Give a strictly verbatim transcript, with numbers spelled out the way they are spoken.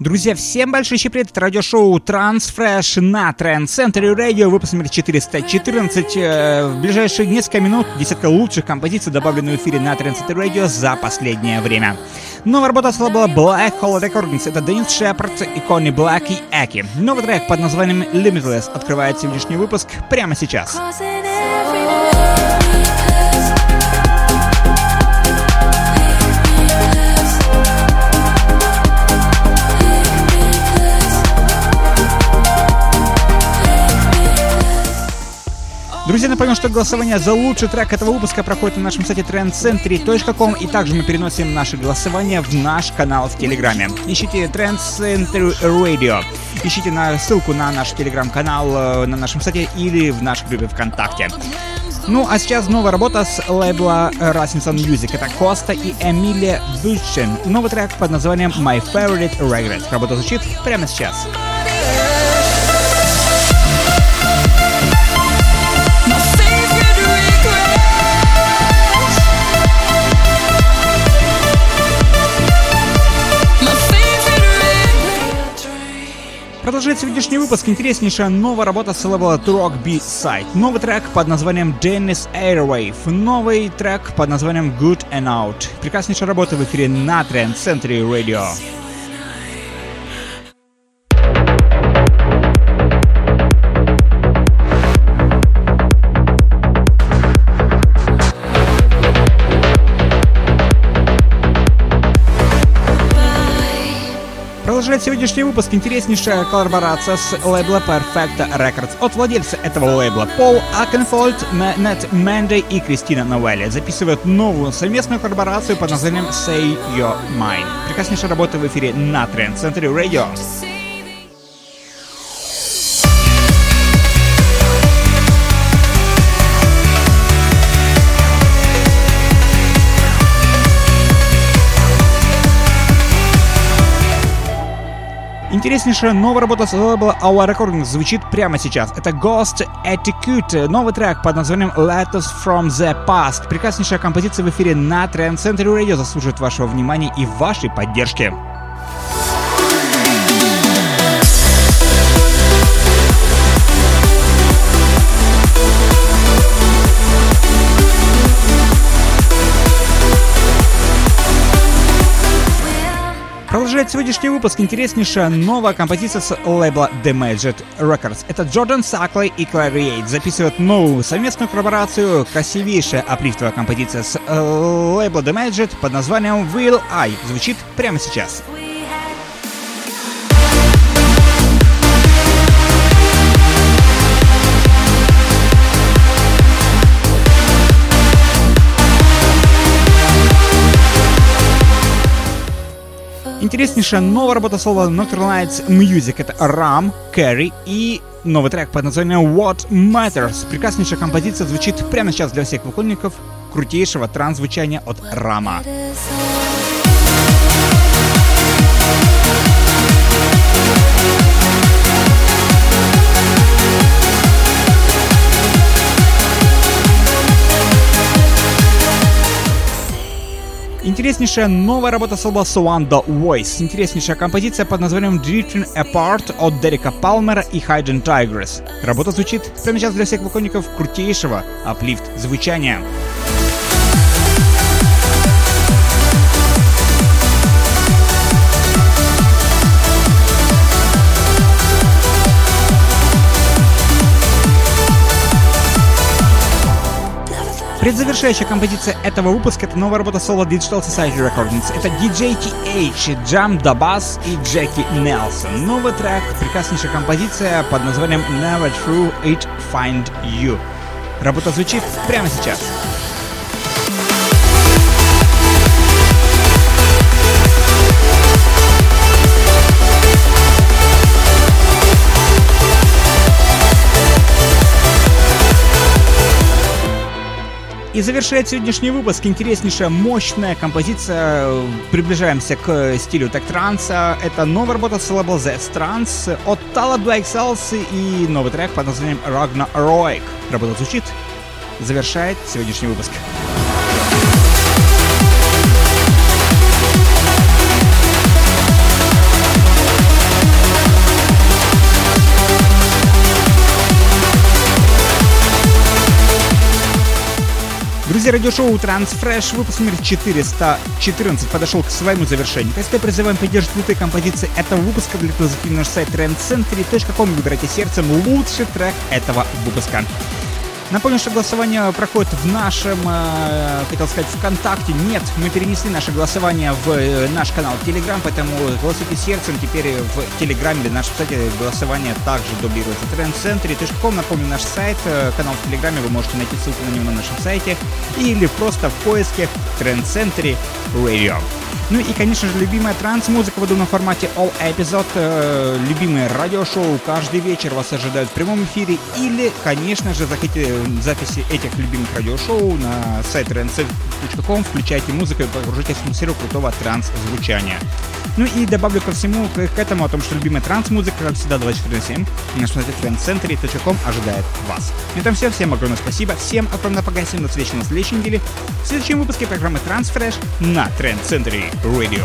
Друзья, всем большой привет, это радиошоу TransFresh на Trance Century Radio, выпуск номер четыреста четырнадцать. В ближайшие несколько минут десятка лучших композиций, добавленных в эфире на Trance Century Radio за последнее время. Новая работа с лейбла Black Hole Records — это Денис Шепerd, Koni Blank и и кей и. Новый трек под названием Limitless открывает сегодняшний выпуск прямо сейчас. Друзья, напомню, что голосование за лучший трек этого выпуска проходит на нашем сайте транс центри точка ком, и также мы переносим наше голосование в наш канал в Телеграме. Ищите Trance Century Radio, ищите на ссылку на наш Телеграм-канал на нашем сайте или в нашей группе ВКонтакте. Ну, а сейчас новая работа с лейбла Рассинсон Мьюзик. Это Коста и Эмилия Бушан. Новый трек под названием My Favourite Regret. Работа звучит прямо сейчас. Продолжает сегодняшний выпуск интереснейшая новая работа с лейбла Rock Beat Side. Новый трек под названием Denis Airwave. Новый трек под названием Good Enough Out. Прекраснейшая работа в эфире на Trance Century Radio. Продолжает сегодняшний выпуск интереснейшая коллаборация с лейбла Perfecto Records от владельца этого лейбла Paul Oakenfold, Nat Monday и Christina Novelli записывают новую совместную коллаборацию под названием Say You're Mine. Прекраснейшая работа в эфире на Trance Century Radio. Интереснейшая новая работа с лейбла эй ви эй Recordings звучит прямо сейчас. Это Ghost Etiquette, новый трек под названием Letters from the Past. Прекраснейшая композиция в эфире на Trance Century Radio заслуживает вашего внимания и вашей поддержки. Продолжает сегодняшний выпуск интереснейшая новая композиция с лейбла Damaged Records. Это Джордан Саклей и Клара Ейтс записывают новую совместную коллаборацию. Красивейшая аплифтовая композиция с лейбла Damaged под названием Will I звучит прямо сейчас. Интереснейшая новая работа слова Nocturnal Knights Music. Это Рам, Cari и новый трек под названием What Matters. Прекраснейшая композиция звучит прямо сейчас для всех поклонников крутейшего транс-звучания от Рама. Интереснейшая новая работа с лейбла Suanda Voice. Интереснейшая композиция под названием Drifting Apart от Дерека Палмера и Hidden Tigers. Работа звучит прямо сейчас для всех поклонников крутейшего аплифт звучания. Предзавершающая композиция этого выпуска — это новая работа соло Digital Society Recordings. Это ди джей ти эйч, Джам Дабас и Джеки Нелсон. Новый трек, прекраснейшая композиция под названием Never Through It Find You. Работа звучит прямо сейчас. И завершает сегодняшний выпуск интереснейшая, мощная композиция. Приближаемся к стилю тек-транса. Это новая работа с лейбла Trance от Тала Black Cells и новый трек под названием Ragnarok. Работа звучит. Завершает сегодняшний выпуск. слушаете радиошоу TransFresh, выпуск номер четыреста четырнадцать подошел к своему завершению. Если призываем поддерживать крутые композиции этого выпуска, для этого заходите на наш сайт трансцентри точка ком и выбирайте сердцем лучший трек этого выпуска. Напомню, что голосование проходит в нашем, э, хотел сказать, ВКонтакте. Нет, мы перенесли наше голосование в э, наш канал Телеграм, поэтому голосуйте сердцем. Теперь в Телеграме или на нашем сайте голосование также дублируется. трансцентри точка ком, напомню, наш сайт, э, канал в Телеграме, вы можете найти ссылку на него на нашем сайте или просто в поиске Trance Century Radio. Ну и, конечно же, любимая транс-музыка в удобном формате All Episode, э, любимое радиошоу каждый вечер вас ожидают в прямом эфире или, конечно же, заходите в записи этих любимых радиошоу на сайт трансцентри точка ком, включайте музыку и погружайтесь в атмосферу крутого транс-звучания. Ну и добавлю ко всему, к, к этому, о том, что любимая транс-музыка, как всегда, двадцать четыре на семь, на сайте трансцентри точка ком ожидает вас. На этом все, всем огромное спасибо, всем огромное погасим, до встречи на следующей неделе в следующем выпуске программы TransFresh на Trance Century Radio.